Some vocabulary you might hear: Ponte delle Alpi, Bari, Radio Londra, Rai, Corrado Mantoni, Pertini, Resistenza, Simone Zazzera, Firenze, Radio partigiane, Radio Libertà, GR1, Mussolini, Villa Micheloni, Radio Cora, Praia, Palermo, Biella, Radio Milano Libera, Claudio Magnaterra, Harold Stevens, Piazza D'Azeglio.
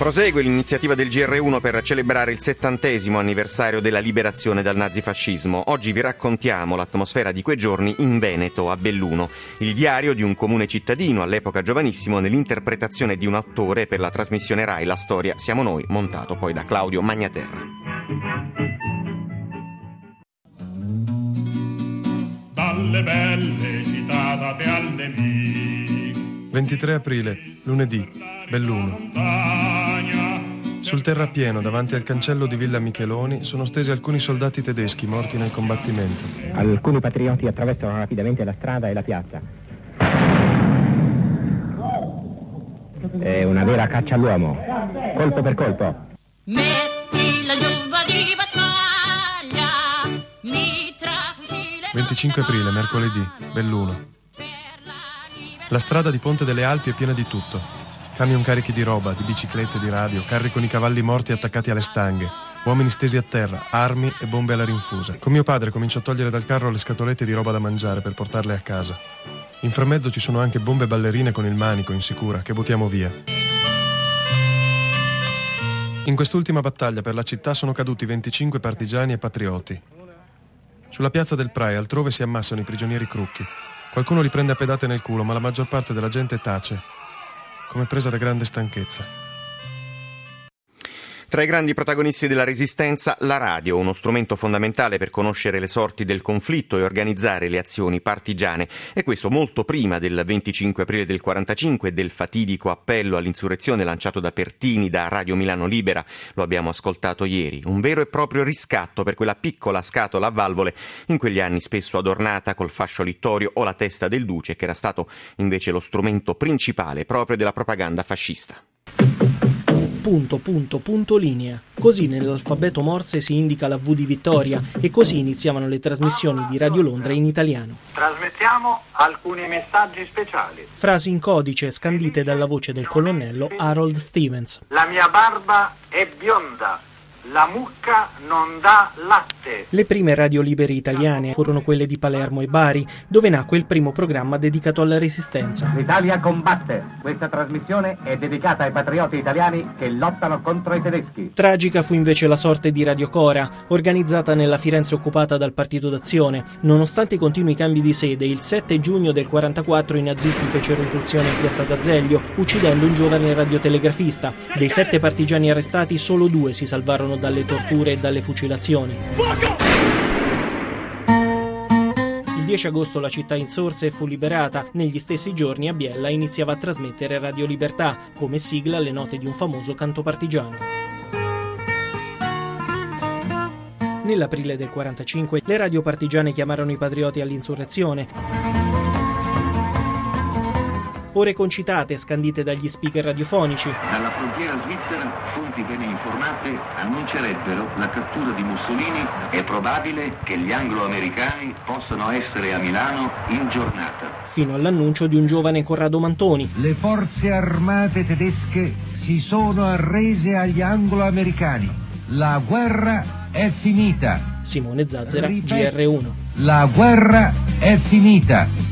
Prosegue l'iniziativa del GR1 per celebrare il 70° anniversario della liberazione dal nazifascismo. Oggi vi raccontiamo l'atmosfera di quei giorni in Veneto, a Belluno. Il diario di un comune cittadino, all'epoca giovanissimo, nell'interpretazione di un attore per la trasmissione Rai La Storia Siamo Noi, montato poi da Claudio Magnaterra. Dalle belle città date al nemico. 23 aprile, lunedì, Belluno. Sul terrapieno, davanti al cancello di Villa Micheloni, sono stesi alcuni soldati tedeschi morti nel combattimento. Alcuni patrioti attraversano rapidamente la strada e la piazza. È una vera caccia all'uomo, colpo per colpo. Metti la giubba di battaglia, mitra, fucile. 25 aprile, mercoledì, Belluno. La strada di Ponte delle Alpi è piena di tutto. Camion carichi di roba, di biciclette, di radio, carri con i cavalli morti attaccati alle stanghe, uomini stesi a terra, armi e bombe alla rinfusa. Con mio padre comincio a togliere dal carro le scatolette di roba da mangiare per portarle a casa. In framezzo ci sono anche bombe ballerine con il manico, insicura, che buttiamo via. In quest'ultima battaglia per la città sono caduti 25 partigiani e patrioti. Sulla piazza del Praia altrove si ammassano i prigionieri crocchi. Qualcuno li prende a pedate nel culo, ma la maggior parte della gente tace, come presa da grande stanchezza. Tra i grandi protagonisti della Resistenza, la radio, uno strumento fondamentale per conoscere le sorti del conflitto e organizzare le azioni partigiane. E questo molto prima del 25 aprile del 45, del fatidico appello all'insurrezione lanciato da Pertini da Radio Milano Libera. Lo abbiamo ascoltato ieri. Un vero e proprio riscatto per quella piccola scatola a valvole, in quegli anni spesso adornata col fascio littorio o la testa del duce, che era stato invece lo strumento principale proprio della propaganda fascista. Linea. Così nell'alfabeto Morse si indica la V di Vittoria e così iniziavano le trasmissioni di Radio Londra in italiano. Trasmettiamo alcuni messaggi speciali. Frasi in codice scandite dalla voce del colonnello Harold Stevens. La mia barba è bionda. La mucca non dà latte. Le prime radio libere italiane furono quelle di Palermo e Bari, dove nacque il primo programma dedicato alla Resistenza. L'Italia combatte. Questa trasmissione è dedicata ai patrioti italiani che lottano contro i tedeschi. Tragica fu invece la sorte di Radio Cora, organizzata nella Firenze occupata dal Partito d'Azione. Nonostante i continui cambi di sede, il 7 giugno del 44 i nazisti fecero irruzione in Piazza D'Azeglio, uccidendo un giovane radiotelegrafista. Dei 7 partigiani arrestati, solo 2 si salvarono dalle torture e dalle fucilazioni. Il 10 agosto la città insorse e fu liberata. Negli stessi giorni a Biella iniziava a trasmettere Radio Libertà, come sigla le note di un famoso canto partigiano. Nell'aprile del 45 le radio partigiane chiamarono i patrioti all'insurrezione. Ore concitate, scandite dagli speaker radiofonici. Dalla frontiera svizzera, fonti bene informate annuncerebbero la cattura di Mussolini. È probabile che gli anglo-americani possano essere a Milano in giornata. Fino all'annuncio di un giovane Corrado Mantoni. Le forze armate tedesche si sono arrese agli anglo-americani. La guerra è finita. Simone Zazzera, GR1. La guerra è finita.